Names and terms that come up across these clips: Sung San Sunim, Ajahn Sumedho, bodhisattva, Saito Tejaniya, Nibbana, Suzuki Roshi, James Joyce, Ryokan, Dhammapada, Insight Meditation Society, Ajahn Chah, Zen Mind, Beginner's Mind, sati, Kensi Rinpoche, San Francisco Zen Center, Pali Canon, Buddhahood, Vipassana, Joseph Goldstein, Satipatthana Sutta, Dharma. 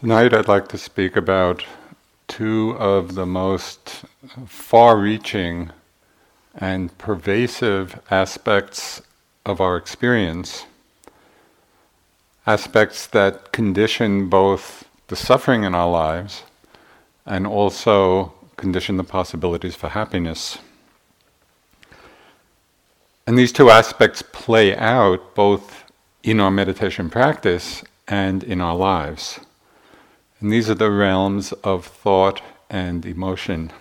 Tonight I'd like to speak about two of the most far-reaching and pervasive aspects of our experience, aspects that condition both the suffering in our lives and also condition the possibilities for happiness. And these two aspects play out both in our meditation practice and in our lives. And these are the realms of thought and emotion.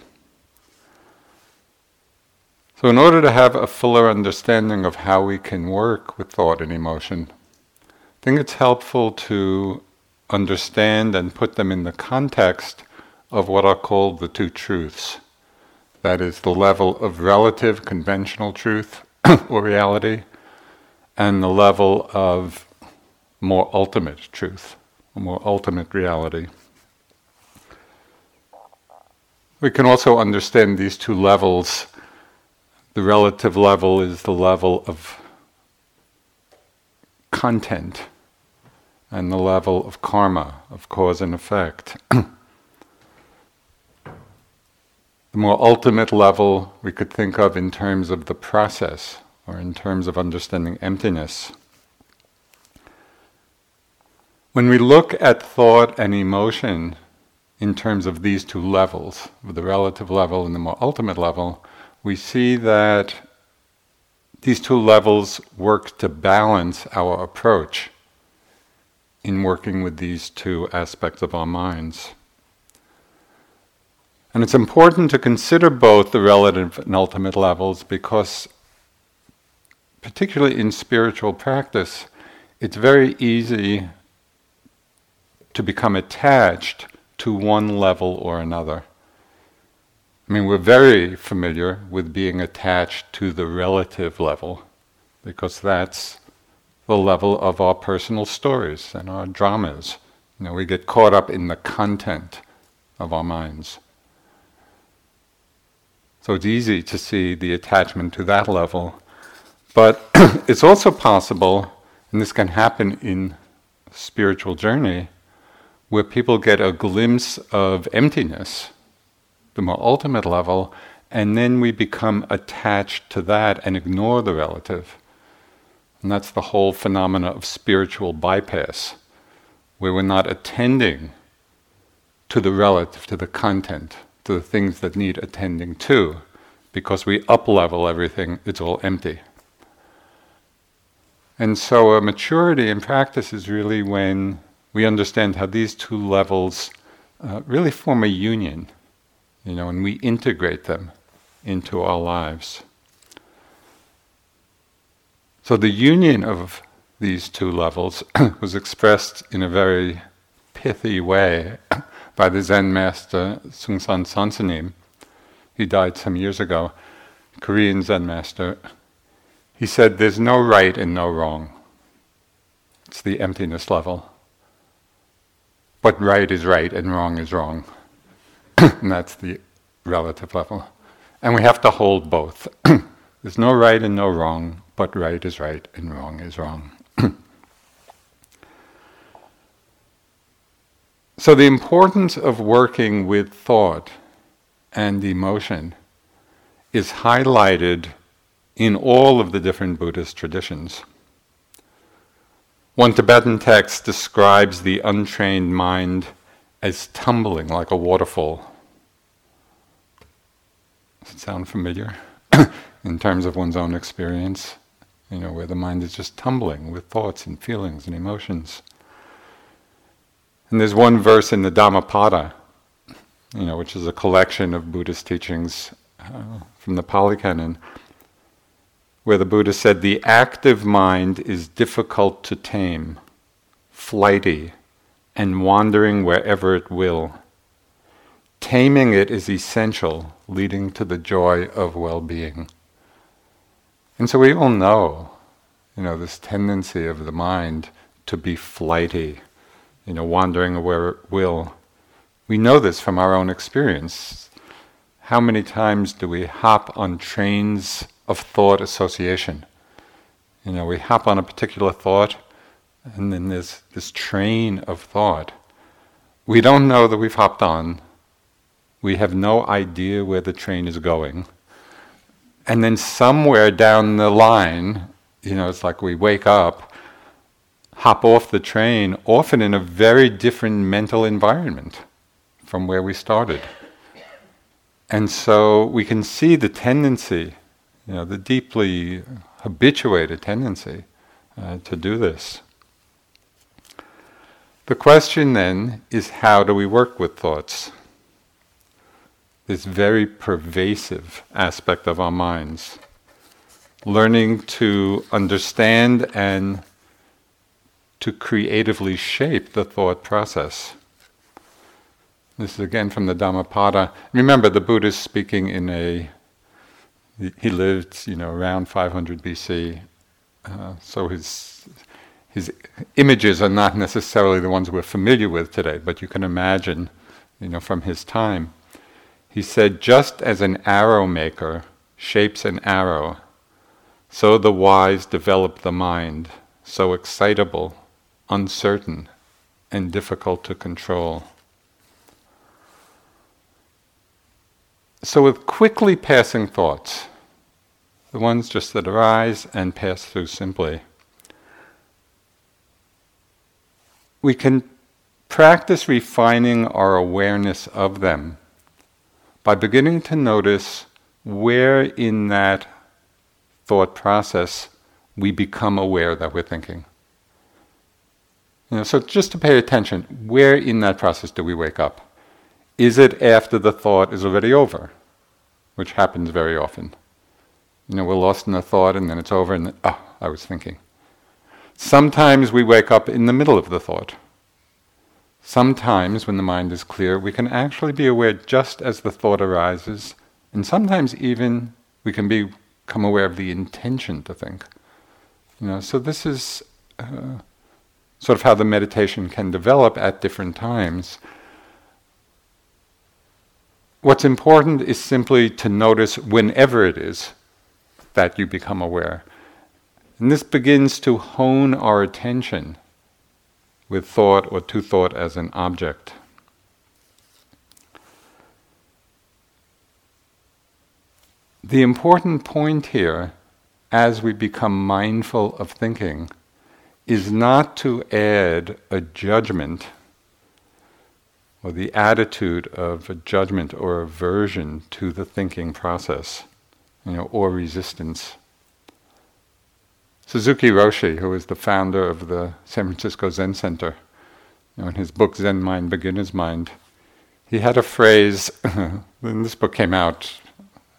So in order to have a fuller understanding of how we can work with thought and emotion, I think it's helpful to understand and put them in the context of what are called the two truths. That is, the level of relative conventional truth or reality, and the level of more ultimate truth, more ultimate reality. We can also understand these two levels. The relative level is the level of content and the level of karma, of cause and effect. The more ultimate level we could think of in terms of the process or in terms of understanding emptiness. When we look at thought and emotion in terms of these two levels, the relative level and the more ultimate level, we see that these two levels work to balance our approach in working with these two aspects of our minds. And it's important to consider both the relative and ultimate levels because, particularly in spiritual practice, it's very easy to become attached to one level or another. I mean, we're very familiar with being attached to the relative level because that's the level of our personal stories and our dramas. You know, we get caught up in the content of our minds. So it's easy to see the attachment to that level. But it's also possible, and this can happen in spiritual journey, where people get a glimpse of emptiness, the more ultimate level, and then we become attached to that and ignore the relative. And that's the whole phenomena of spiritual bypass, where we're not attending to the relative, to the content, to the things that need attending to, because we up-level everything, it's all empty. And so a maturity in practice is really when we understand how these two levels really form a union, you know, and we integrate them into our lives. So the union of these two levels was expressed in a very pithy way by the Zen master Sung San Sunim. He died some years ago, Korean Zen master. He said, "There's no right and no wrong. It's the emptiness level. But right is right and wrong is wrong." And that's the relative level. And we have to hold both. There's no right and no wrong, but right is right and wrong is wrong. So the importance of working with thought and emotion is highlighted in all of the different Buddhist traditions. One Tibetan text describes the untrained mind as tumbling like a waterfall. Does it sound familiar? In terms of one's own experience, you know, where the mind is just tumbling with thoughts and feelings and emotions. And there's one verse in the Dhammapada, you know, which is a collection of Buddhist teachings from the Pali Canon, where the Buddha said, "The active mind is difficult to tame, flighty, and wandering wherever it will. Taming it is essential, leading to the joy of well-being." And so we all know, you know, this tendency of the mind to be flighty, you know, wandering where it will. We know this from our own experience. How many times do we hop on trains of thought association? You know, we hop on a particular thought, and then there's this train of thought. We don't know that we've hopped on. We have no idea where the train is going. And then somewhere down the line, it's like we wake up, hop off the train, often in a very different mental environment from where we started. And so we can see the tendency, the deeply habituated tendency to do this. The question then is, how do we work with thoughts? This very pervasive aspect of our minds. Learning to understand and to creatively shape the thought process. This is again from the Dhammapada. Remember, the Buddha is speaking he lived, around 500 BC, so his images are not necessarily the ones we're familiar with today, but you can imagine, from his time. He said, just as an arrow maker shapes an arrow, so the wise develop the mind, so excitable, uncertain, and difficult to control. So with quickly passing thoughts, the ones just that arise and pass through simply, we can practice refining our awareness of them by beginning to notice where in that thought process we become aware that we're thinking. So just to pay attention, where in that process do we wake up? Is it after the thought is already over, which happens very often? We're lost in the thought and then it's over and then, I was thinking. Sometimes we wake up in the middle of the thought. Sometimes when the mind is clear, we can actually be aware just as the thought arises, and sometimes even we can become aware of the intention to think. So this is sort of how the meditation can develop at different times. What's important is simply to notice whenever it is that you become aware. And this begins to hone our attention with thought or to thought as an object. The important point here, as we become mindful of thinking, is not to add a judgment or the attitude of a judgment or aversion to the thinking process, or resistance. Suzuki Roshi, who is the founder of the San Francisco Zen Center, in his book Zen Mind, Beginner's Mind, he had a phrase, when this book came out,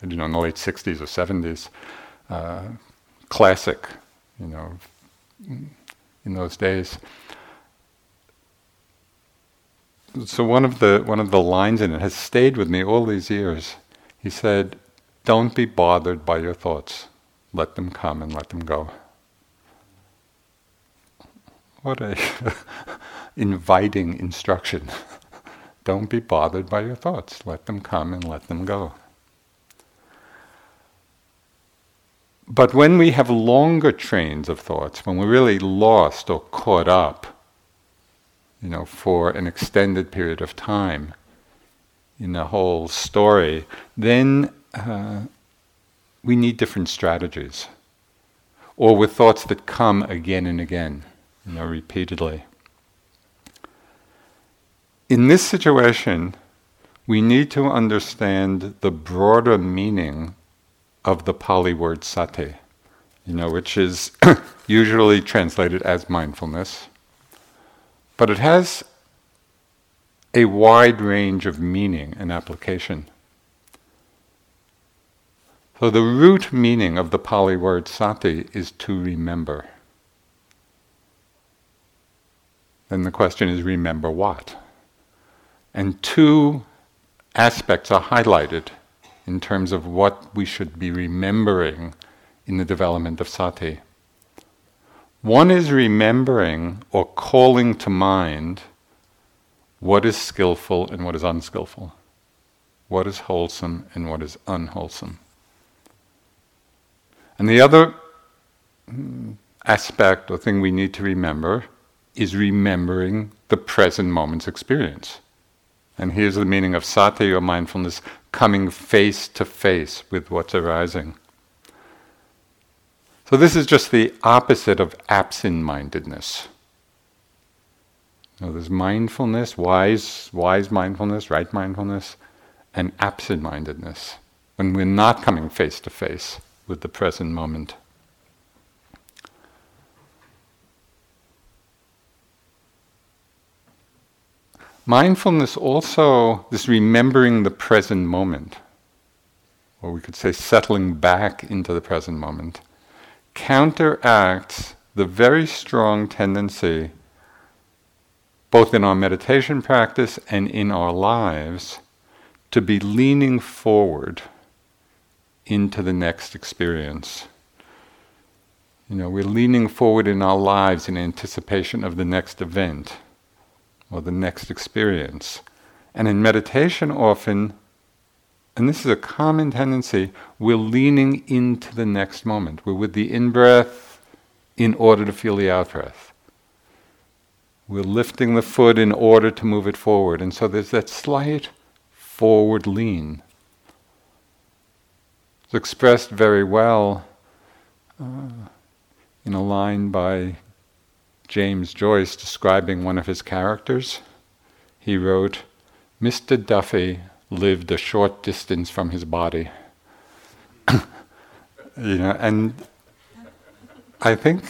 in the late 60s or 70s, classic, in those days. So one of the lines in it has stayed with me all these years. He said, "Don't be bothered by your thoughts. Let them come and let them go." What a inviting instruction. Don't be bothered by your thoughts. Let them come and let them go. But when we have longer trains of thoughts, when we're really lost or caught up, for an extended period of time in the whole story, then we need different strategies. Or with thoughts that come again and again, repeatedly. In this situation, we need to understand the broader meaning of the Pali word sati, which is usually translated as mindfulness. But it has a wide range of meaning and application. So the root meaning of the Pali word sati is to remember. Then the question is, remember what? And two aspects are highlighted in terms of what we should be remembering in the development of sati. One is remembering or calling to mind what is skillful and what is unskillful, what is wholesome and what is unwholesome. And the other aspect or thing we need to remember is remembering the present moment's experience. And here's the meaning of sati, or mindfulness, coming face to face with what's arising. So this is just the opposite of absent-mindedness. Now there's mindfulness, wise mindfulness, right mindfulness, and absent-mindedness, when we're not coming face to face with the present moment. Mindfulness also is remembering the present moment, or we could say settling back into the present moment, counteracts the very strong tendency, both in our meditation practice and in our lives, to be leaning forward into the next experience. You know, we're leaning forward in our lives in anticipation of the next event, or the next experience. And in meditation often, and this is a common tendency, we're leaning into the next moment. We're with the in-breath in order to feel the out-breath. We're lifting the foot in order to move it forward. And so there's that slight forward lean. It's expressed very well in a line by James Joyce describing one of his characters. He wrote, "Mr. Duffy lived a short distance from his body." You know, and I think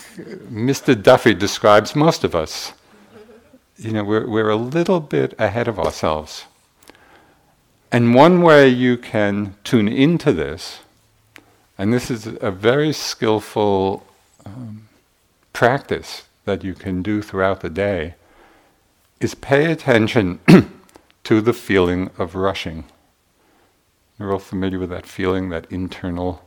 Mr. Duffy describes most of us. You know, we're a little bit ahead of ourselves. And one way you can tune into this, and this is a very skillful practice that you can do throughout the day, is pay attention to the feeling of rushing. You're all familiar with that feeling, that internal.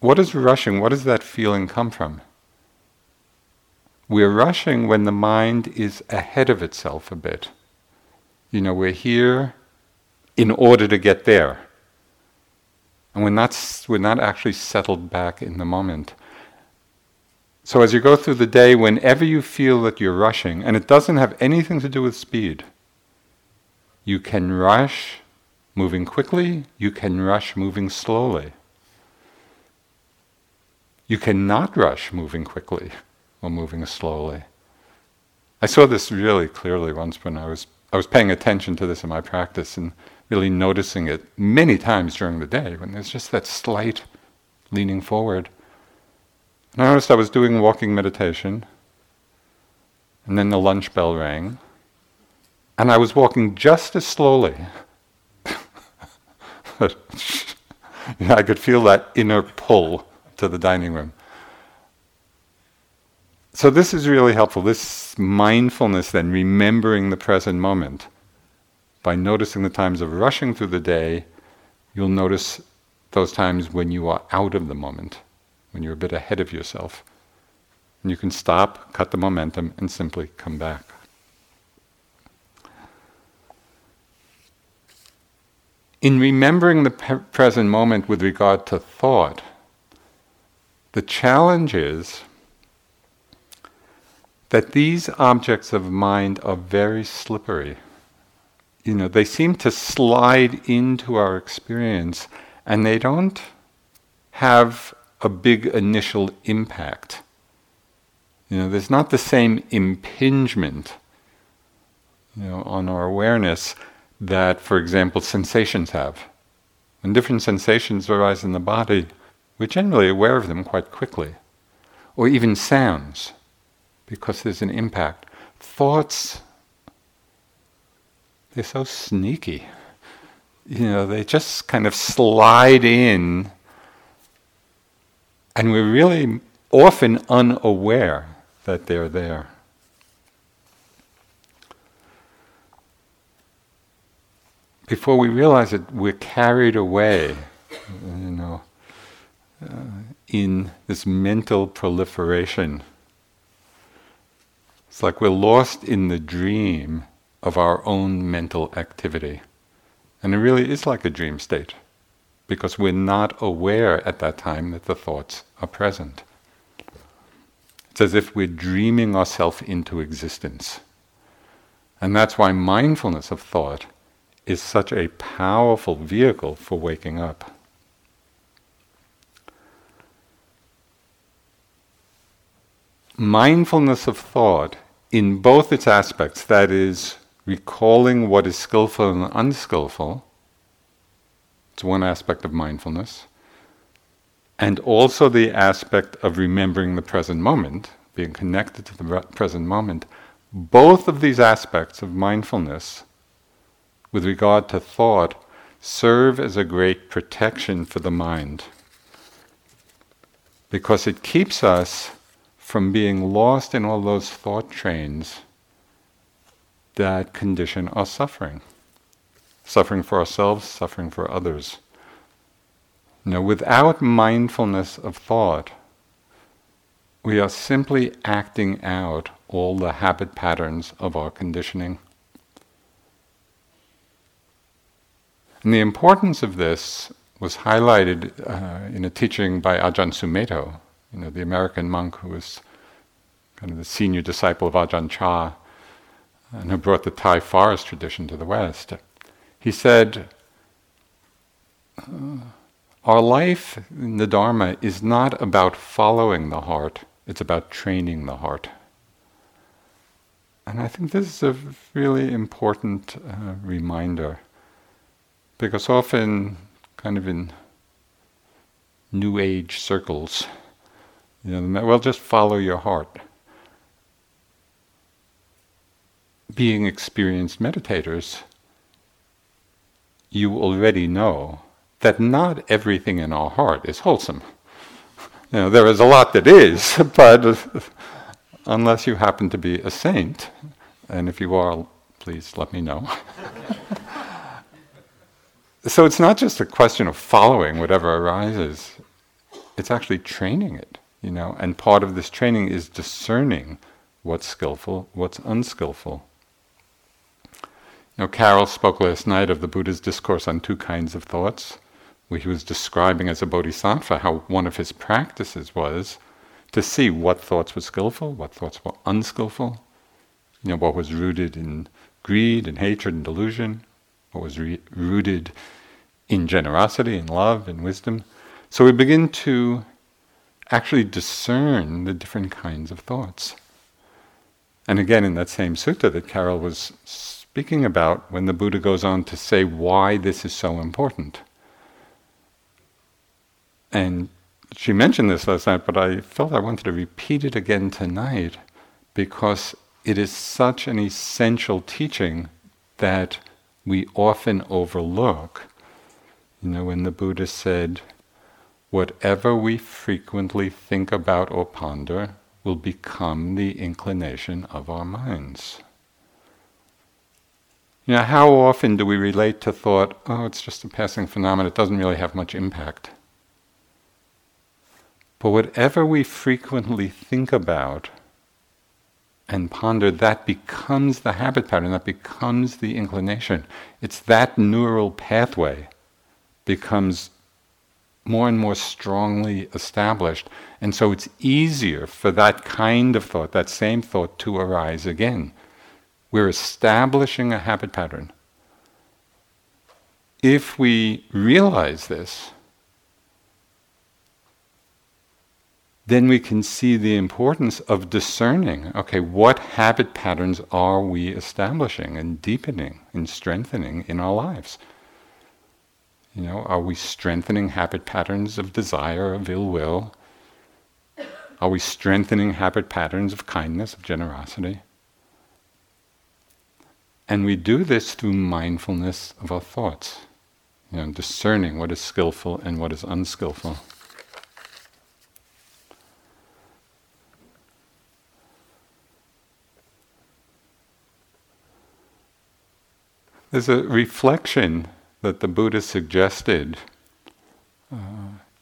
What is rushing? What does that feeling come from? We're rushing when the mind is ahead of itself a bit. You know, we're here in order to get there. And we're not actually settled back in the moment. So as you go through the day, whenever you feel that you're rushing, and it doesn't have anything to do with speed, you can rush moving quickly, you can rush moving slowly. You cannot rush moving quickly or moving slowly. I saw this really clearly once when I was paying attention to this in my practice and really noticing it many times during the day when there's just that slight leaning forward. And I noticed I was doing walking meditation, and then the lunch bell rang, and I was walking just as slowly. But, you know, I could feel that inner pull to the dining room. So this is really helpful, this mindfulness then, remembering the present moment. By noticing the times of rushing through the day, you'll notice those times when you are out of the moment, when you're a bit ahead of yourself. And you can stop, cut the momentum, and simply come back. In remembering the present moment with regard to thought, the challenge is that these objects of mind are very slippery. You know, they seem to slide into our experience, and they don't have a big initial impact. You know, there's not the same impingement, you know, on our awareness that, for example, sensations have. When different sensations arise in the body, we're generally aware of them quite quickly. Or even sounds, because there's an impact. Thoughts, they're so sneaky. You know, they just kind of slide in, and we're really often unaware that they're there. Before we realize it, we're carried away, you know, in this mental proliferation. It's like we're lost in the dream of our own mental activity. And it really is like a dream state, because we're not aware at that time that the thoughts are present. It's as if we're dreaming ourselves into existence. And that's why mindfulness of thought is such a powerful vehicle for waking up. Mindfulness of thought, in both its aspects, that is, recalling what is skillful and unskillful, it's one aspect of mindfulness, and also the aspect of remembering the present moment, being connected to the present moment, both of these aspects of mindfulness with regard to thought serve as a great protection for the mind, because it keeps us from being lost in all those thought trains that condition our suffering. Suffering for ourselves, suffering for others. Now, without mindfulness of thought, we are simply acting out all the habit patterns of our conditioning. And the importance of this was highlighted in a teaching by Ajahn Sumedho, the American monk who was kind of the senior disciple of Ajahn Chah and who brought the Thai forest tradition to the West. He said, our life in the Dharma is not about following the heart, it's about training the heart. And I think this is a really important reminder, because often, kind of in New Age circles, well, just follow your heart. Being experienced meditators, you already know that not everything in our heart is wholesome. There is a lot that is, but unless you happen to be a saint, and if you are, please let me know. So it's not just a question of following whatever arises, it's actually training it, and part of this training is discerning what's skillful, what's unskillful. Carol spoke last night of the Buddha's discourse on two kinds of thoughts, where he was describing as a bodhisattva how one of his practices was to see what thoughts were skillful, what thoughts were unskillful, what was rooted in greed and hatred and delusion, what was rooted in generosity and love and wisdom. So we begin to actually discern the different kinds of thoughts. And again, in that same sutta that Carol was speaking about, when the Buddha goes on to say why this is so important. And she mentioned this last night, but I felt I wanted to repeat it again tonight, because it is such an essential teaching that we often overlook. When the Buddha said, whatever we frequently think about or ponder will become the inclination of our minds. How often do we relate to thought, it's just a passing phenomenon, it doesn't really have much impact. But whatever we frequently think about and ponder, that becomes the habit pattern, that becomes the inclination. It's that neural pathway becomes more and more strongly established, and so it's easier for that kind of thought, that same thought, to arise again. We're establishing a habit pattern. If we realize this, then we can see the importance of discerning, what habit patterns are we establishing and deepening and strengthening in our lives? Are we strengthening habit patterns of desire, of ill will? Are we strengthening habit patterns of kindness, of generosity? And we do this through mindfulness of our thoughts, discerning what is skillful and what is unskillful. There's a reflection that the Buddha suggested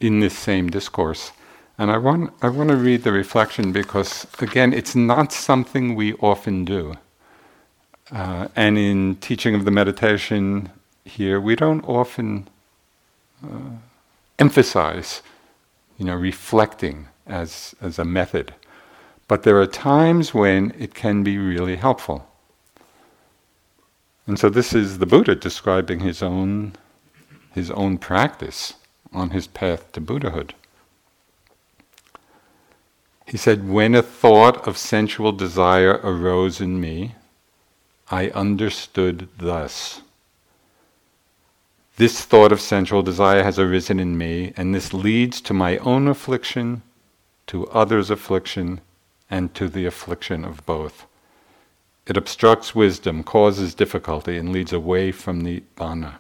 in this same discourse, and I want to read the reflection, because again, it's not something we often do. And in teaching of the meditation here, we don't often emphasize, reflecting as a method. But there are times when it can be really helpful. And so this is the Buddha describing his own practice on his path to Buddhahood. He said, when a thought of sensual desire arose in me, I understood thus. This thought of sensual desire has arisen in me, and this leads to my own affliction, to others' affliction, and to the affliction of both. It obstructs wisdom, causes difficulty, and leads away from the Nibbana.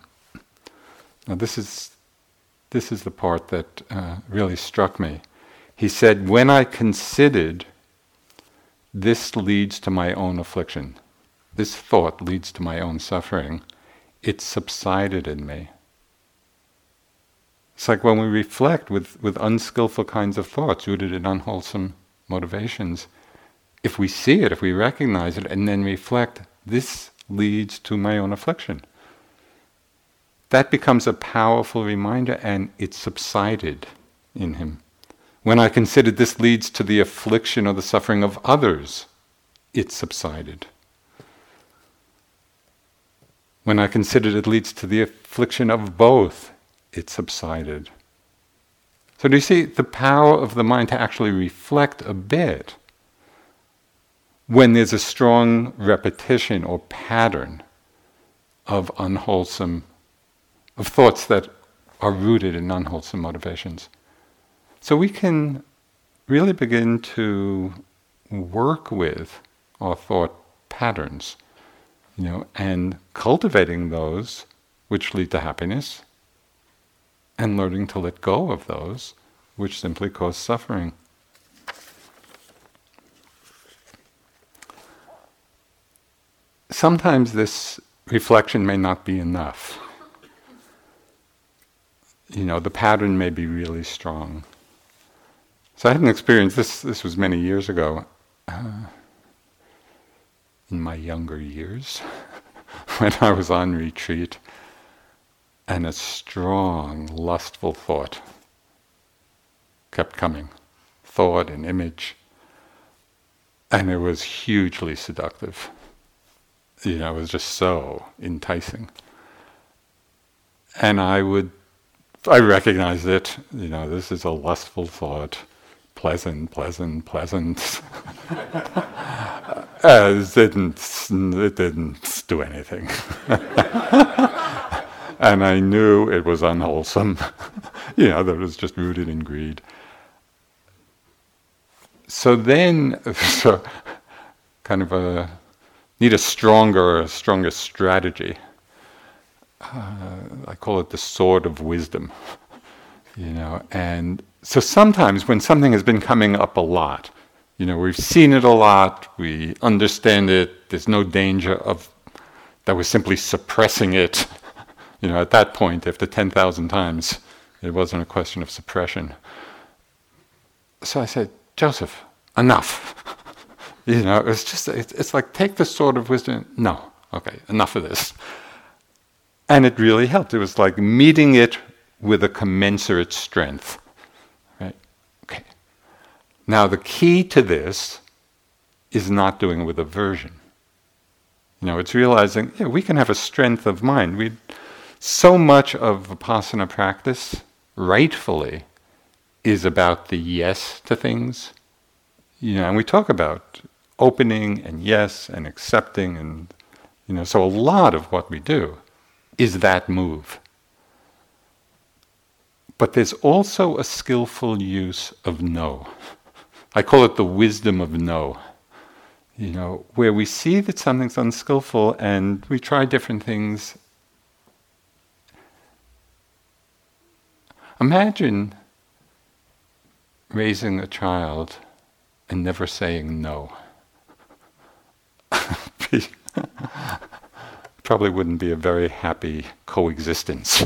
Now this is the part that really struck me. He said, when I considered, this leads to my own affliction. This thought leads to my own suffering. It subsided in me. It's like when we reflect with unskillful kinds of thoughts rooted in unwholesome motivations, if we see it, if we recognize it, and then reflect, this leads to my own affliction. That becomes a powerful reminder, and it subsided in him. When I considered this leads to the affliction or the suffering of others, it subsided. When I considered it leads to the affliction of both, it subsided. So do you see the power of the mind to actually reflect a bit when there's a strong repetition or pattern of unwholesome, of thoughts that are rooted in unwholesome motivations. So we can really begin to work with our thought patterns, and cultivating those which lead to happiness, and learning to let go of those which simply cause suffering. Sometimes this reflection may not be enough. The pattern may be really strong. So I had an experience, this was many years ago, in my younger years, when I was on retreat, and a strong, lustful thought kept coming, thought and image, and it was hugely seductive. It was just so enticing. And I recognized it, this is a lustful thought, pleasant. It didn't do anything. And I knew it was unwholesome. That it was just rooted in greed. So then, need a stronger strategy. I call it the sword of wisdom. And so sometimes when something has been coming up a lot, we've seen it a lot, we understand it, there's no danger that we're simply suppressing it. At that point, after 10,000 times, it wasn't a question of suppression. So I said, Joseph, enough. It's like, take the sword of wisdom. No, okay, enough of this. And it really helped. It was like meeting it with a commensurate strength. Right? Okay. Now the key to this is not doing it with aversion. It's realizing, we can have a strength of mind. So much of Vipassana practice, rightfully, is about the yes to things. And we talk about opening and yes and accepting and, so a lot of what we do is that move. But there's also a skillful use of no. I call it the wisdom of no. Where we see that something's unskillful and we try different things. Imagine raising a child and never saying no. Probably wouldn't be a very happy coexistence.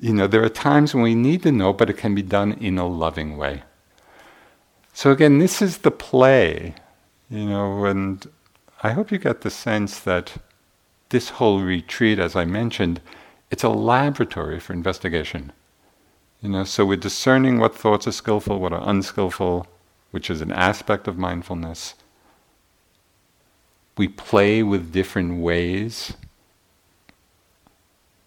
There are times when we need to know, but it can be done in a loving way. So again, this is the play, and I hope you get the sense that this whole retreat, as I mentioned, it's a laboratory for investigation. So we're discerning what thoughts are skillful, what are unskillful, which is an aspect of mindfulness. We play with different ways,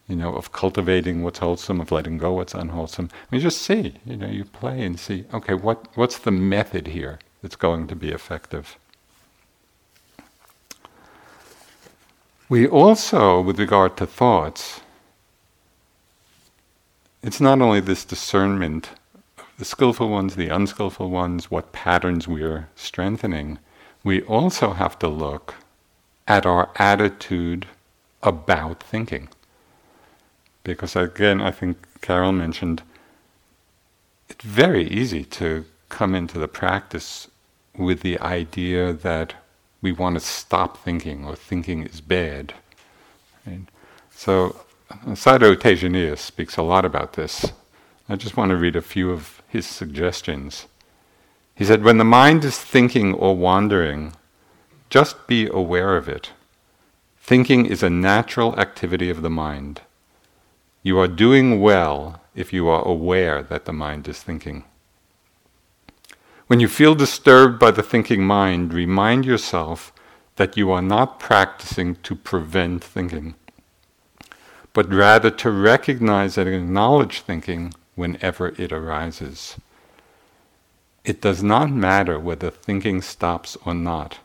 of cultivating what's wholesome, of letting go what's unwholesome. You just see, you play and see, okay, what's the method here that's going to be effective? We also, with regard to thoughts, it's not only this discernment of the skillful ones, the unskillful ones, what patterns we're strengthening, we also have to look at our attitude about thinking. Because again, I think Carol mentioned, it's very easy to come into the practice with the idea that we want to stop thinking, or thinking is bad. Right? So Saito Tejaniya speaks a lot about this. I just want to read a few of his suggestions. He said, when the mind is thinking or wandering, just be aware of it. Thinking is a natural activity of the mind. You are doing well if you are aware that the mind is thinking. When you feel disturbed by the thinking mind, remind yourself that you are not practicing to prevent thinking, but rather to recognize and acknowledge thinking whenever it arises. It does not matter whether thinking stops or not.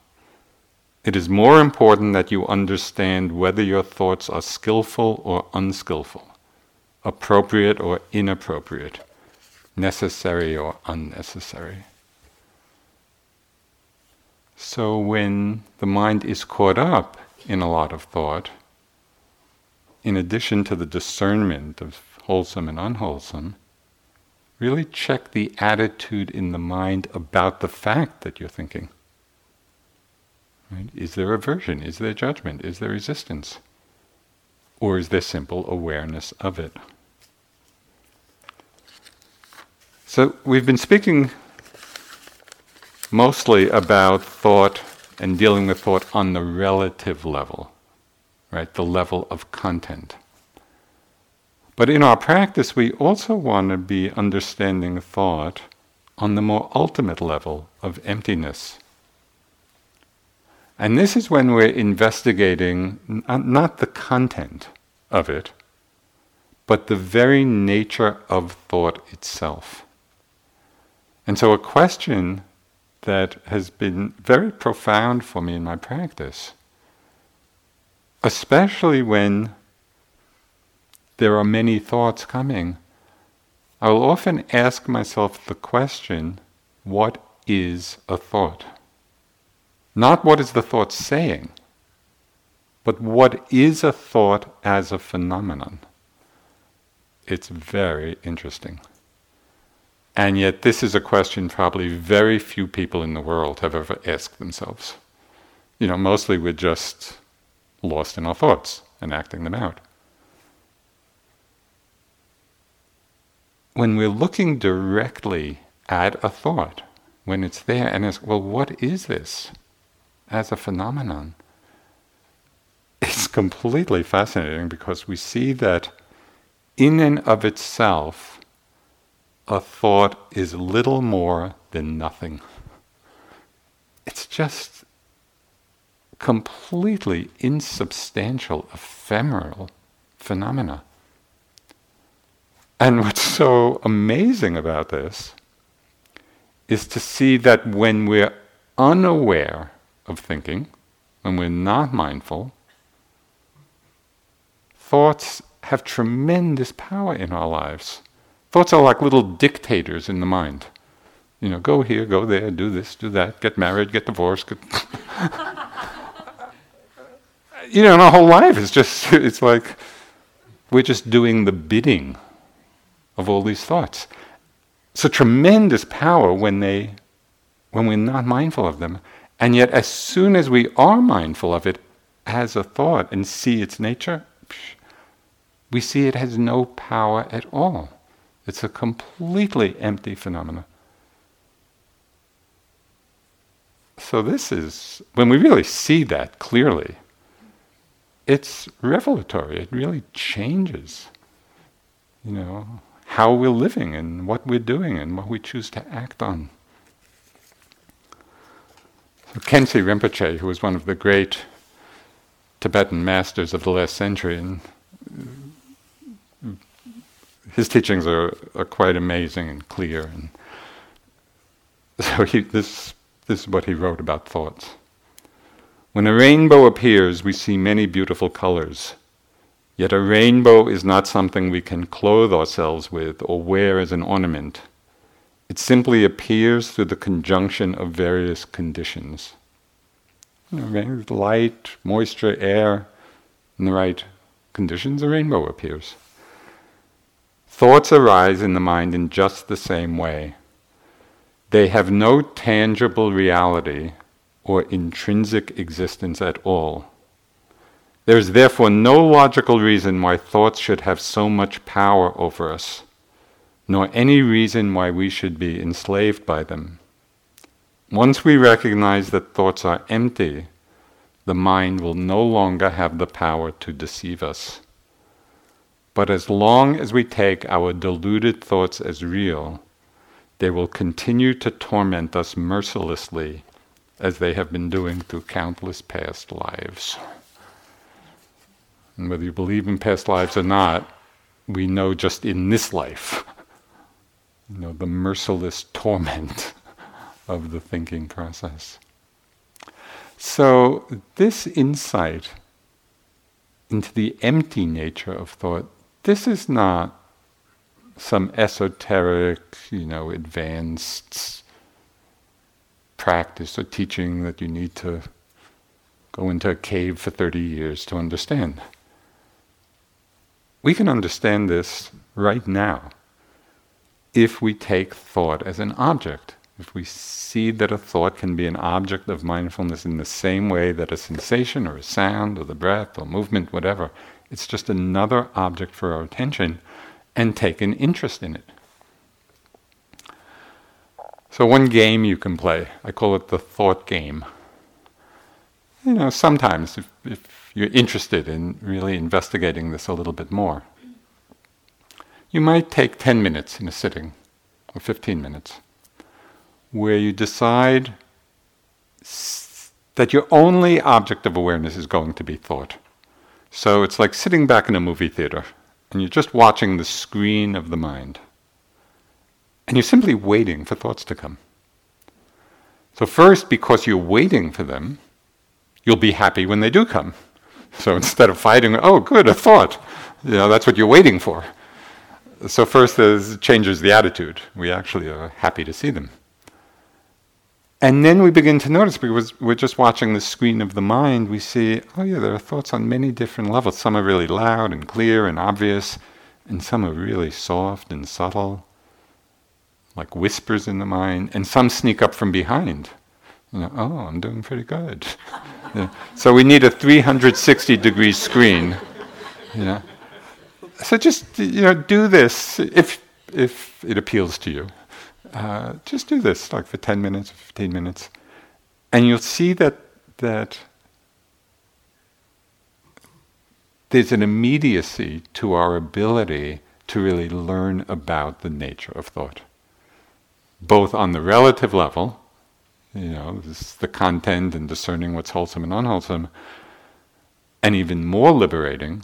It is more important that you understand whether your thoughts are skillful or unskillful, appropriate or inappropriate, necessary or unnecessary. So when the mind is caught up in a lot of thought, in addition to the discernment of wholesome and unwholesome, really check the attitude in the mind about the fact that you're thinking. Right? Is there aversion? Is there judgment? Is there resistance? Or is there simple awareness of it? So we've been speaking mostly about thought and dealing with thought on the relative level, right? The level of content. But in our practice, we also want to be understanding thought on the more ultimate level of emptiness. And this is when we're investigating not the content of it, but the very nature of thought itself. And so a question that has been very profound for me in my practice, especially when there are many thoughts coming, I will often ask myself the question, what is a thought? Not what is the thought saying, but what is a thought as a phenomenon? It's very interesting. And yet this is a question probably very few people in the world have ever asked themselves. Mostly we're just lost in our thoughts and acting them out. When we're looking directly at a thought, when it's there and ask, well, what is this? As a phenomenon, it's completely fascinating because we see that in and of itself, a thought is little more than nothing. It's just completely insubstantial, ephemeral phenomena. And what's so amazing about this is to see that when we're unaware of thinking, when we're not mindful, thoughts have tremendous power in our lives. Thoughts are like little dictators in the mind. Go here, go there, do this, do that, get married, get divorced. And our whole life is just, it's like we're just doing the bidding of all these thoughts. So tremendous power when we're not mindful of them. And yet, as soon as we are mindful of it as a thought and see its nature, we see it has no power at all. It's a completely empty phenomenon. So this is, when we really see that clearly, it's revelatory. It really changes, how we're living and what we're doing and what we choose to act on. Kensi Rinpoche, who was one of the great Tibetan masters of the last century, and his teachings are quite amazing and clear. And so this is what he wrote about thoughts. When a rainbow appears, we see many beautiful colors. Yet a rainbow is not something we can clothe ourselves with or wear as an ornament. It simply appears through the conjunction of various conditions. Light, moisture, air, in the right conditions, a rainbow appears. Thoughts arise in the mind in just the same way. They have no tangible reality or intrinsic existence at all. There is therefore no logical reason why thoughts should have so much power over us, nor any reason why we should be enslaved by them. Once we recognize that thoughts are empty, the mind will no longer have the power to deceive us. But as long as we take our deluded thoughts as real, they will continue to torment us mercilessly, as they have been doing through countless past lives. And whether you believe in past lives or not, we know just in this life, the merciless torment of the thinking process. So this insight into the empty nature of thought, this is not some esoteric, advanced practice or teaching that you need to go into a cave for 30 years to understand. We can understand this right now if we take thought as an object, if we see that a thought can be an object of mindfulness in the same way that a sensation or a sound or the breath or movement, whatever, it's just another object for our attention, and take an interest in it. So one game you can play, I call it the thought game. Sometimes if you're interested in really investigating this a little bit more, you might take 10 minutes in a sitting, or 15 minutes, where you decide that your only object of awareness is going to be thought. So it's like sitting back in a movie theater, and you're just watching the screen of the mind. And you're simply waiting for thoughts to come. So first, because you're waiting for them, you'll be happy when they do come. So instead of fighting, oh, good, a thought. That's what you're waiting for. So first, it changes the attitude. We actually are happy to see them. And then we begin to notice, because we're just watching the screen of the mind, we see, there are thoughts on many different levels. Some are really loud and clear and obvious, and some are really soft and subtle, like whispers in the mind, and some sneak up from behind. I'm doing pretty good. So we need a 360-degree screen. So just do this if it appeals to you. Just do this, like for 10 minutes, 15 minutes, and you'll see that there's an immediacy to our ability to really learn about the nature of thought. Both on the relative level, this is the content and discerning what's wholesome and unwholesome, and even more liberating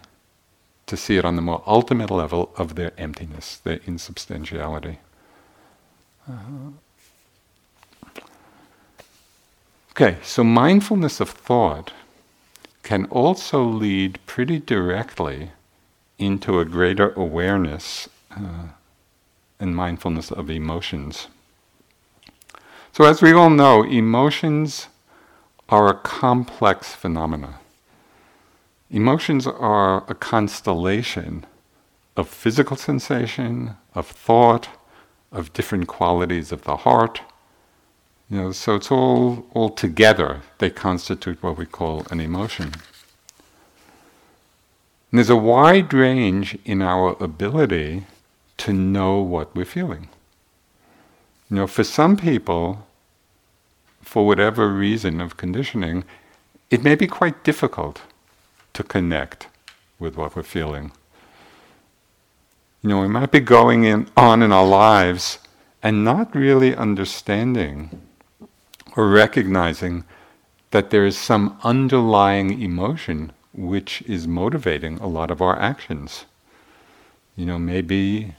to see it on the more ultimate level of their emptiness, their insubstantiality. Okay, so mindfulness of thought can also lead pretty directly into a greater awareness and mindfulness of emotions. So as we all know, emotions are a complex phenomena. Emotions are a constellation of physical sensation, of thought, of different qualities of the heart. So it's all together. They constitute what we call an emotion. And there's a wide range in our ability to know what we're feeling. For some people, for whatever reason of conditioning, it may be quite difficult to connect with what we're feeling. We might be going on in our lives and not really understanding or recognizing that there is some underlying emotion which is motivating a lot of our actions. You know, maybe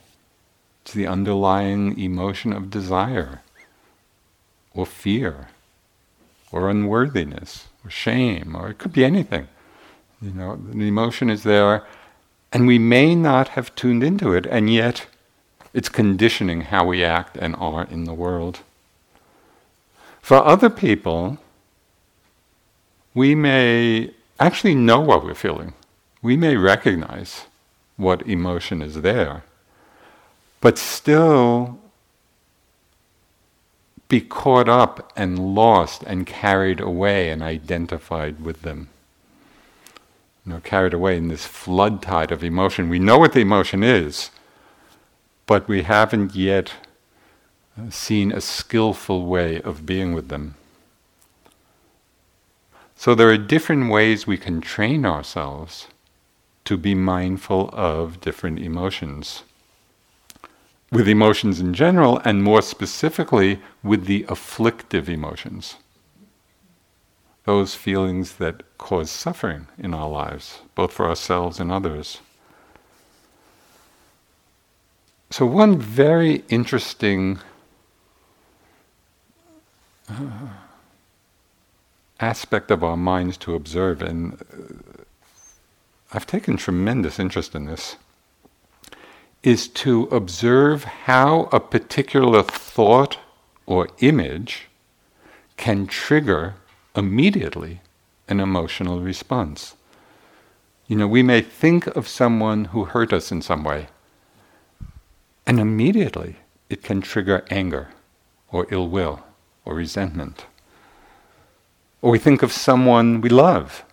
it's the underlying emotion of desire, or fear, or unworthiness, or shame, or it could be anything. You know, the emotion is there, and we may not have tuned into it, and yet it's conditioning how we act and are in the world. For other people, we may actually know what we're feeling. We may recognize what emotion is there, but still be caught up and lost and carried away and identified with them. You know, carried away in this flood tide of emotion. We know what the emotion is, but we haven't yet seen a skillful way of being with them. So there are different ways we can train ourselves to be mindful of different emotions. With emotions in general, and more specifically with the afflictive emotions. Those feelings that cause suffering in our lives, both for ourselves and others. So one very interesting aspect of our minds to observe, and I've taken tremendous interest in this, is to observe how a particular thought or image can trigger immediately an emotional response. You know, we may think of someone who hurt us in some way, and immediately it can trigger anger or ill will or resentment. Or we think of someone we love,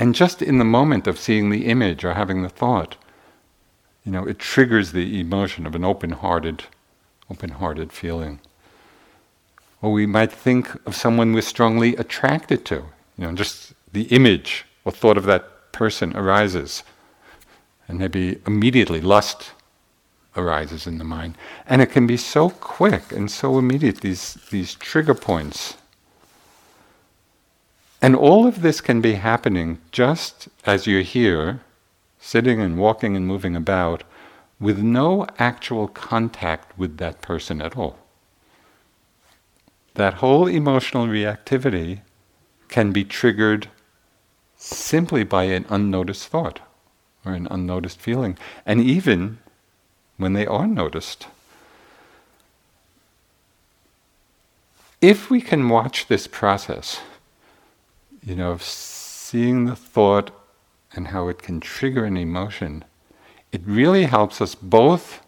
and just in the moment of seeing the image or having the thought, you know, it triggers the emotion of an open-hearted feeling. Or we might think of someone we're strongly attracted to. You know, just the image or thought of that person arises, and maybe immediately lust arises in the mind. And it can be so quick and so immediate, these trigger points. And all of this can be happening just as you're here, sitting and walking and moving about, with no actual contact with that person at all. That whole emotional reactivity can be triggered simply by an unnoticed thought or an unnoticed feeling, and even when they are noticed. If we can watch this process, you know, of seeing the thought and how it can trigger an emotion, it really helps us both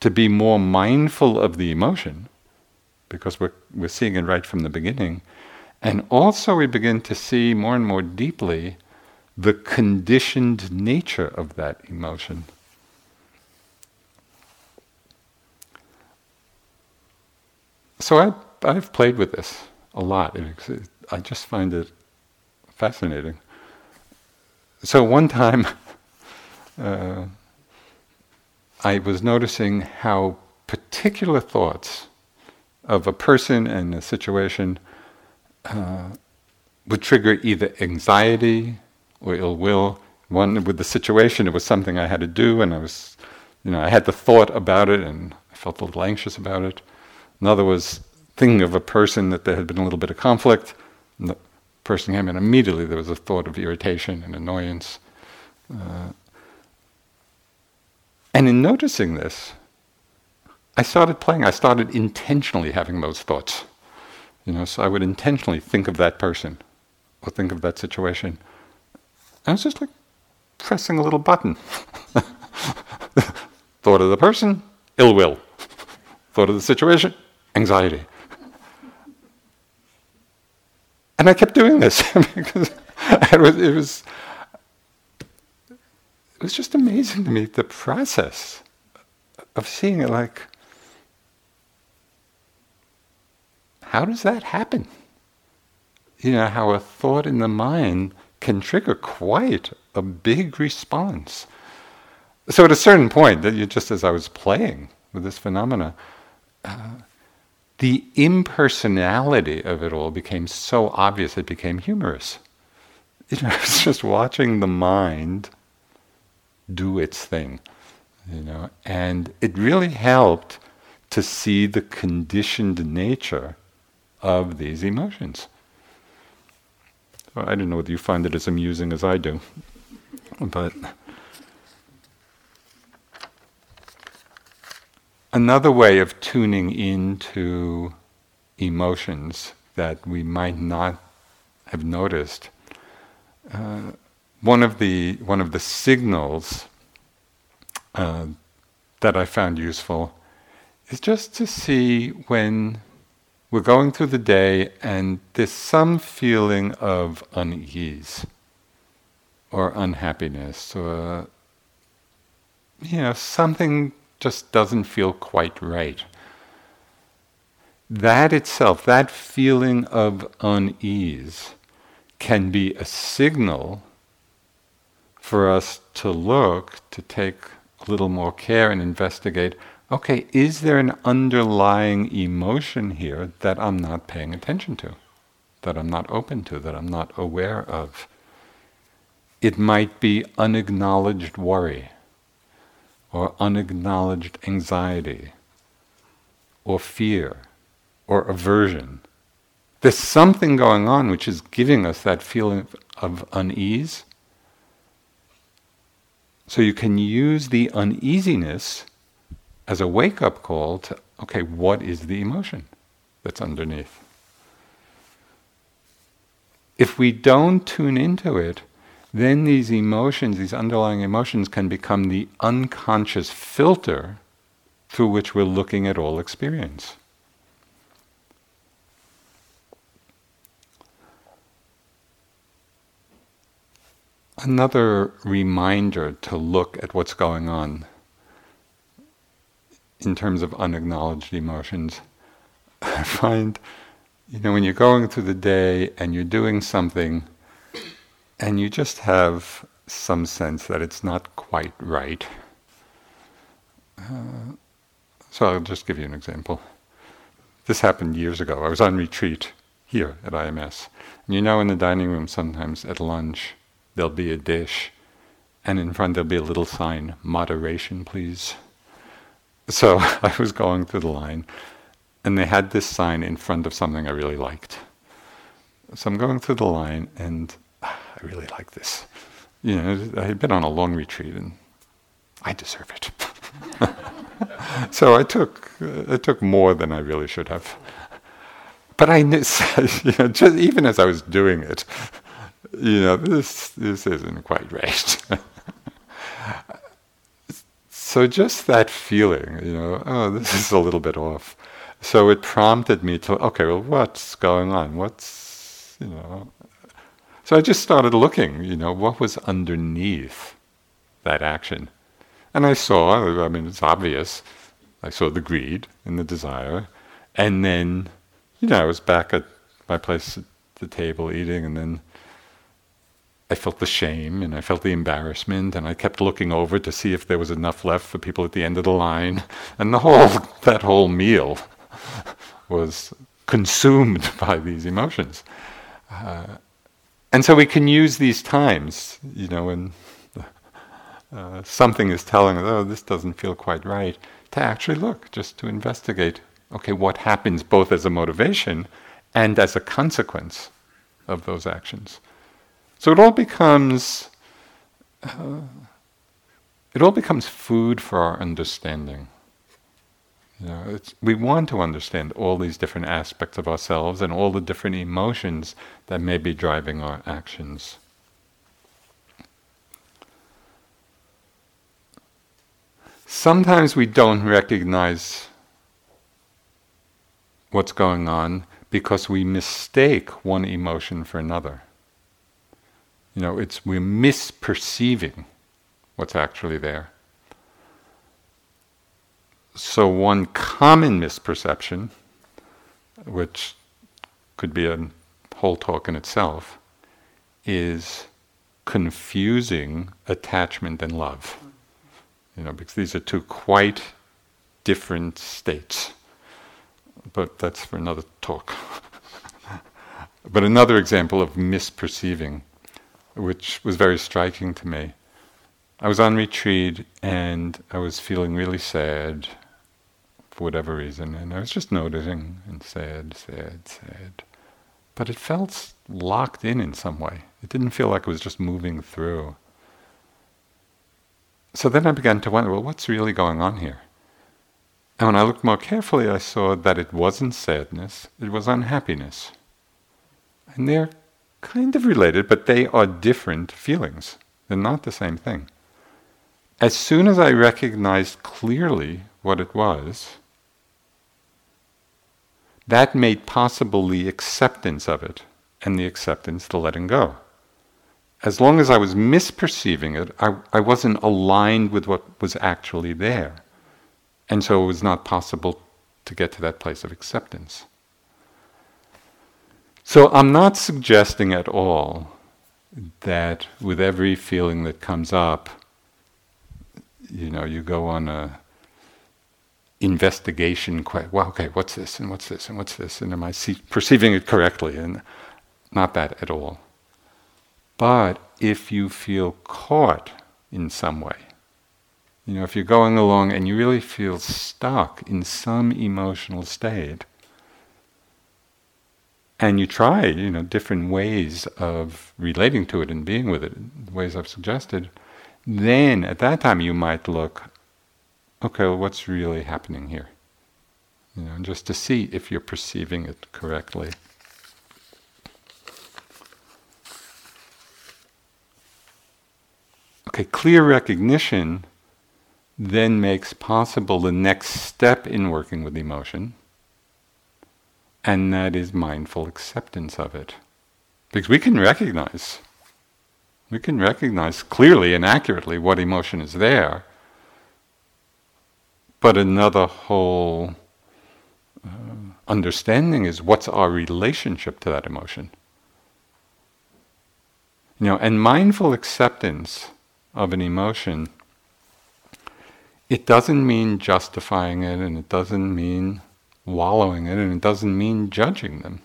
to be more mindful of the emotion, because we're seeing it right from the beginning, and also we begin to see more and more deeply the conditioned nature of that emotion. So I've played with this a lot. I just find it fascinating. So one time, I was noticing how particular thoughts of a person and a situation would trigger either anxiety or ill will. One, with the situation, it was something I had to do, and I had the thought about it, and I felt a little anxious about it. Another was thinking of a person that there had been a little bit of conflict, and the person came in, immediately there was a thought of irritation and annoyance. And in noticing this, I started playing. I started intentionally having those thoughts. You know, so I would intentionally think of that person or think of that situation. I was just like pressing a little button. Thought of the person, ill will. Thought of the situation, anxiety. And I kept doing this because it was just amazing to me, the process of seeing it, like, how does that happen? You know, how a thought in the mind can trigger quite a big response. So at a certain point, that just as I was playing with this phenomena, the impersonality of it all became so obvious, it became humorous. You know, it's just watching the mind do its thing, you know, and it really helped to see the conditioned nature of these emotions. Well, I don't know whether you find it as amusing as I do, but another way of tuning into emotions that we might not have noticed, one of the signals that I found useful is just to see when we're going through the day and there's some feeling of unease or unhappiness or, you know, something just doesn't feel quite right. That itself, that feeling of unease, can be a signal for us to look, to take a little more care and investigate, okay, is there an underlying emotion here that I'm not paying attention to, that I'm not open to, that I'm not aware of? It might be unacknowledged worry, or unacknowledged anxiety, or fear, or aversion. There's something going on which is giving us that feeling of unease. So you can use the uneasiness as a wake-up call to, okay, what is the emotion that's underneath? If we don't tune into it, then these emotions, these underlying emotions, can become the unconscious filter through which we're looking at all experience. Another reminder to look at what's going on in terms of unacknowledged emotions, I find, you know, when you're going through the day and you're doing something and you just have some sense that it's not quite right. So I'll just give you an example. This happened years ago. I was on retreat here at IMS. And you know, in the dining room sometimes at lunch there'll be a dish and in front there'll be a little sign, "Moderation, please." So I was going through the line and they had this sign in front of something I really liked. So I'm going through the line and I really like this. You know, I had been on a long retreat, and I deserve it. So I took more than I really should have. But I knew, you know, just even as I was doing it, you know, this isn't quite right. So just that feeling, you know, oh, this is a little bit off. So it prompted me to, okay, well, what's going on? What's, you know. So I just started looking, you know, what was underneath that action. And I saw, I mean, it's obvious, I saw the greed and the desire. And then, you know, I was back at my place at the table eating, and then I felt the shame and I felt the embarrassment, and I kept looking over to see if there was enough left for people at the end of the line. And that whole meal was consumed by these emotions. And so we can use these times, you know, when something is telling us, oh, this doesn't feel quite right, to actually look, just to investigate, okay, what happens both as a motivation and as a consequence of those actions. So it all becomes food for our understanding. You know, we want to understand all these different aspects of ourselves and all the different emotions that may be driving our actions. Sometimes we don't recognize what's going on because we mistake one emotion for another. You know, we're misperceiving what's actually there. So one common misperception, which could be a whole talk in itself, is confusing attachment and love. You know, because these are two quite different states. but that's for another talk. But another example of misperceiving, which was very striking to me. I was on retreat and I was feeling really sad for whatever reason, and I was just noticing and sad. But it felt locked in some way. It didn't feel like it was just moving through. So then I began to wonder, well, what's really going on here? And when I looked more carefully, I saw that it wasn't sadness, it was unhappiness. And they're kind of related, but they are different feelings. They're not the same thing. As soon as I recognized clearly what it was, that made possible the acceptance of it, and the acceptance, the letting go. As long as I was misperceiving it, I wasn't aligned with what was actually there. And so it was not possible to get to that place of acceptance. So I'm not suggesting at all that with every feeling that comes up, you go on a investigation, well, okay, what's this, and what's this, and what's this, and am I perceiving it correctly? And not that at all. But if you feel caught in some way, if you're going along and you really feel stuck in some emotional state, and you try, different ways of relating to it and being with it, the ways I've suggested, then at that time you might look, okay, well, what's really happening here? And just to see if you're perceiving it correctly. Okay, clear recognition then makes possible the next step in working with emotion, and that is mindful acceptance of it. Because we can recognize clearly and accurately what emotion is there, but another whole understanding is what's our relationship to that emotion. And mindful acceptance of an emotion, it doesn't mean justifying it, and it doesn't mean wallowing in it, and it doesn't mean judging them.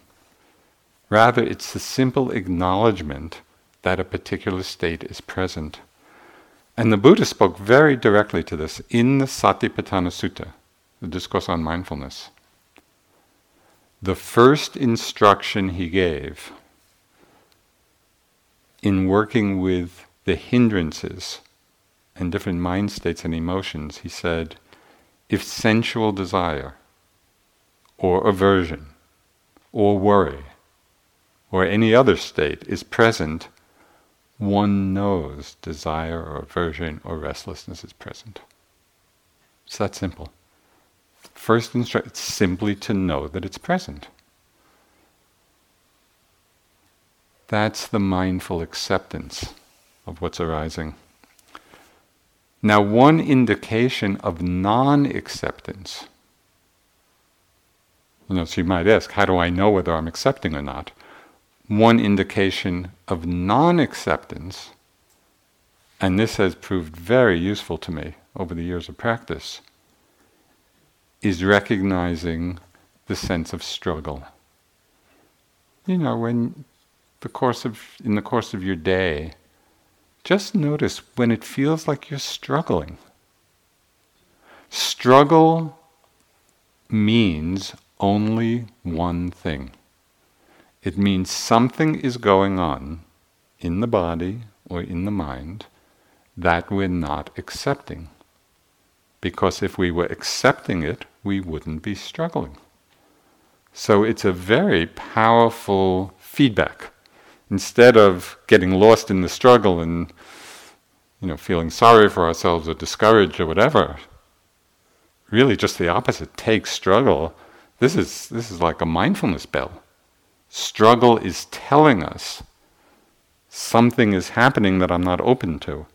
Rather, it's the simple acknowledgement that a particular state is present. And the Buddha spoke very directly to this in the Satipatthana Sutta, the discourse on mindfulness. The first instruction he gave in working with the hindrances and different mind states and emotions, he said, if sensual desire, or aversion, or worry, or any other state is present, one knows desire or aversion or restlessness is present. It's that simple. First instruction, it's simply to know that it's present. That's the mindful acceptance of what's arising. Now, one indication of non-acceptance, so you might ask, how do I know whether I'm accepting or not? One indication of non-acceptance, and this has proved very useful to me over the years of practice, is recognizing the sense of struggle. In the course of your day, just notice when it feels like you're struggling. Struggle means only one thing. It means something is going on in the body or in the mind that we're not accepting. Because if we were accepting it, we wouldn't be struggling. So it's a very powerful feedback. Instead of getting lost in the struggle and feeling sorry for ourselves or discouraged or whatever, really just the opposite. Take struggle. This is like a mindfulness bell. Struggle is telling us something is happening that I'm not open to.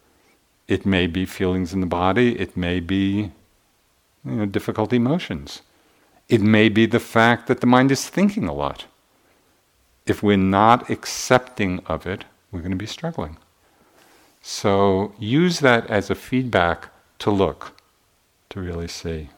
It may be feelings in the body. It may be difficult emotions. It may be the fact that the mind is thinking a lot. If we're not accepting of it, we're going to be struggling. So use that as a feedback to look, to really see.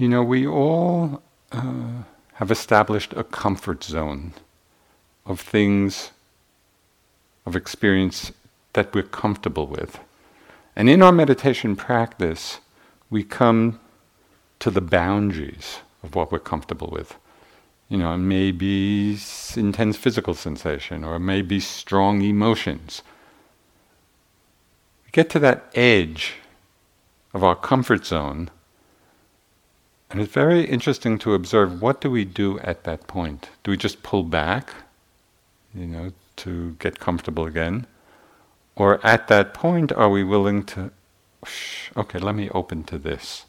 You know, we all have established a comfort zone of things, of experience that we're comfortable with. And in our meditation practice, we come to the boundaries of what we're comfortable with. You know, it may be intense physical sensation, or it may be strong emotions. We get to that edge of our comfort zone, and it's very interesting to observe, what do we do at that point? Do we just pull back, you know, to get comfortable again? Or at that point, are we willing to, okay, let me open to this.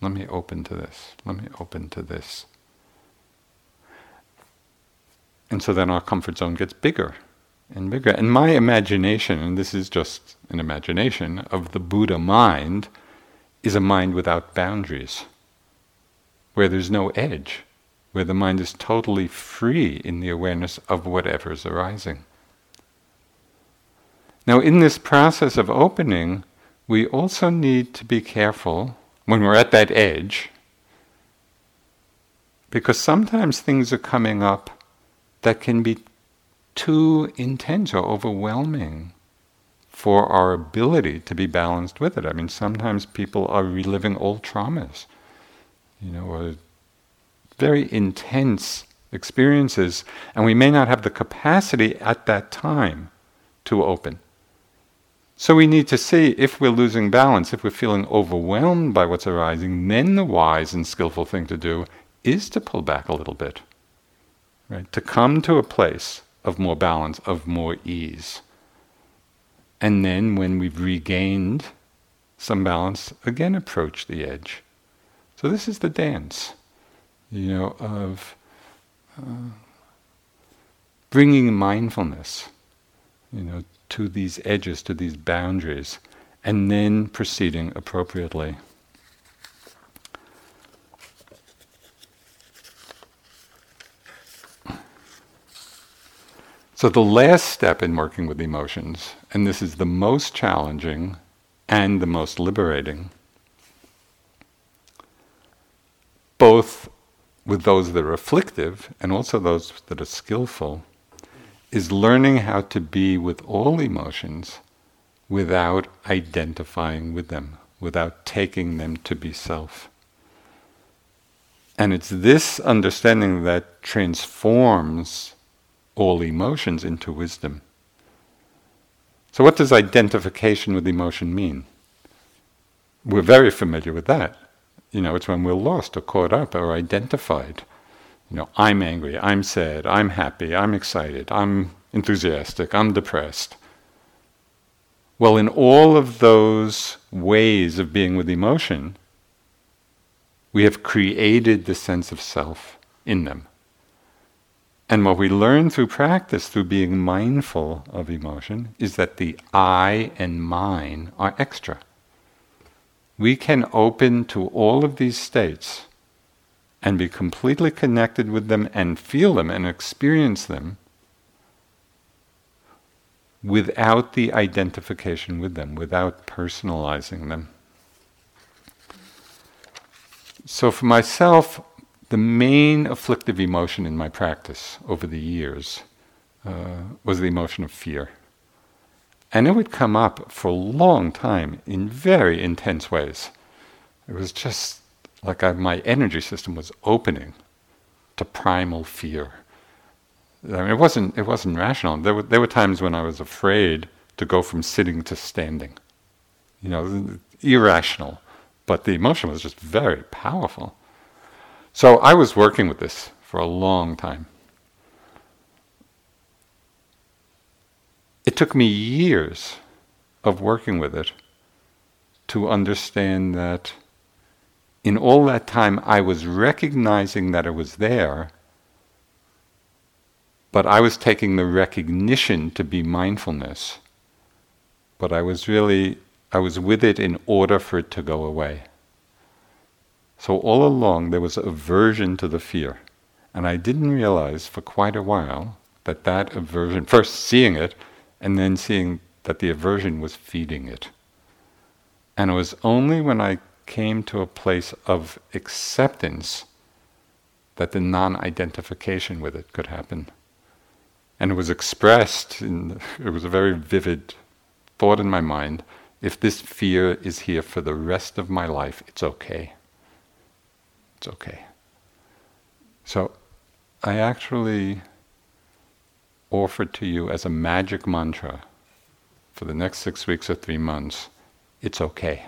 Let me open to this. Let me open to this. And so then our comfort zone gets bigger and bigger. And my imagination, and this is just an imagination, of the Buddha mind is a mind without boundaries, where there's no edge, where the mind is totally free in the awareness of whatever is arising. Now, in this process of opening, we also need to be careful when we're at that edge, because sometimes things are coming up that can be too intense or overwhelming for our ability to be balanced with it. I mean, sometimes people are reliving old traumas, you know, or very intense experiences, and we may not have the capacity at that time to open. So we need to see if we're losing balance, if we're feeling overwhelmed by what's arising, then the wise and skillful thing to do is to pull back a little bit, right? To come to a place of more balance, of more ease. And then when we've regained some balance, again approach the edge. So this is the dance, you know, of bringing mindfulness, you know, to these edges, to these boundaries, and then proceeding appropriately. So the last step in working with emotions, and this is the most challenging and the most liberating, both with those that are afflictive and also those that are skillful, is learning how to be with all emotions without identifying with them, without taking them to be self. And it's this understanding that transforms all emotions into wisdom. So what does identification with emotion mean? We're very familiar with that. You know, it's when we're lost or caught up or identified. You know, I'm angry, I'm sad, I'm happy, I'm excited, I'm enthusiastic, I'm depressed. Well, in all of those ways of being with emotion, we have created the sense of self in them. And what we learn through practice, through being mindful of emotion, is that the I and mine are extra. We can open to all of these states and be completely connected with them and feel them and experience them without the identification with them, without personalizing them. So for myself, the main afflictive emotion in my practice over the years was the emotion of fear. And it would come up for a long time in very intense ways. It was just like my energy system was opening to primal fear. I mean, it wasn't rational. There were times when I was afraid to go from sitting to standing. You know, irrational. But the emotion was just very powerful. So I was working with this for a long time. It took me years of working with it to understand that in all that time I was recognizing that it was there, but I was taking the recognition to be mindfulness. But I was with it in order for it to go away. So all along there was aversion to the fear. And I didn't realize for quite a while that aversion, first seeing it, and then seeing that the aversion was feeding it. And it was only when I came to a place of acceptance that the non-identification with it could happen. And it was expressed, it was a very vivid thought in my mind, if this fear is here for the rest of my life, it's okay. It's okay. So I actually offered to you as a magic mantra for the next 6 weeks or 3 months, it's okay.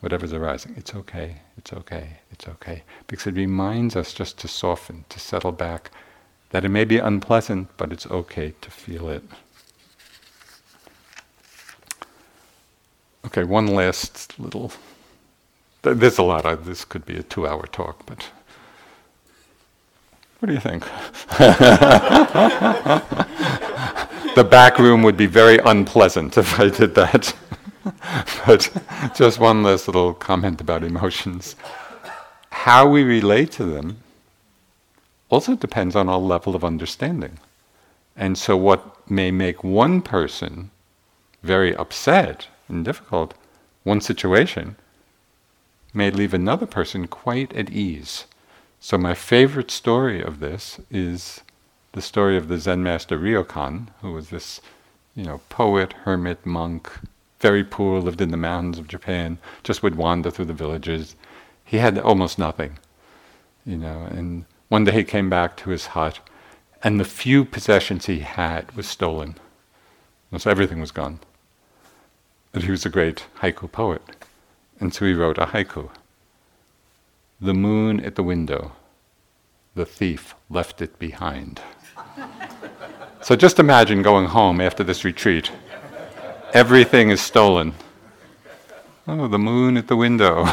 Whatever's arising, it's okay, it's okay, it's okay. Because it reminds us just to soften, to settle back, that it may be unpleasant, but it's okay to feel it. Okay, one last little... There's a lot. This could be a 2-hour talk, but... What do you think? The back room would be very unpleasant if I did that. But just one last little comment about emotions. How we relate to them also depends on our level of understanding. And so what may make one person very upset and difficult, one situation, may leave another person quite at ease. So my favorite story of this is the story of the Zen master Ryokan, who was this, poet, hermit, monk, very poor, lived in the mountains of Japan, just would wander through the villages. He had almost nothing, and one day he came back to his hut, and the few possessions he had was stolen. And so everything was gone. But he was a great haiku poet, and so he wrote a haiku. The moon at the window, the thief left it behind. So just imagine going home after this retreat. Everything is stolen. Oh, the moon at the window.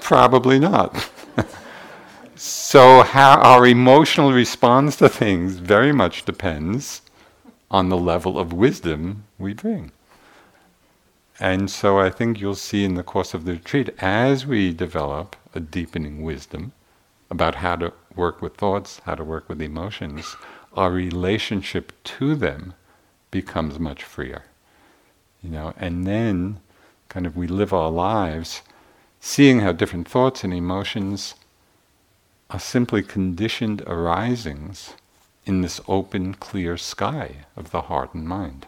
Probably not. So how our emotional response to things very much depends on the level of wisdom we bring. And so I think you'll see in the course of the retreat, as we develop a deepening wisdom about how to work with thoughts, how to work with emotions, our relationship to them becomes much freer. And then kind of we live our lives seeing how different thoughts and emotions are simply conditioned arisings in this open, clear sky of the heart and mind.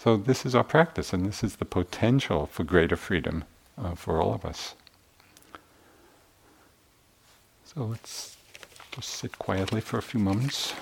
So this is our practice, and this is the potential for greater freedom for all of us. So let's just sit quietly for a few moments.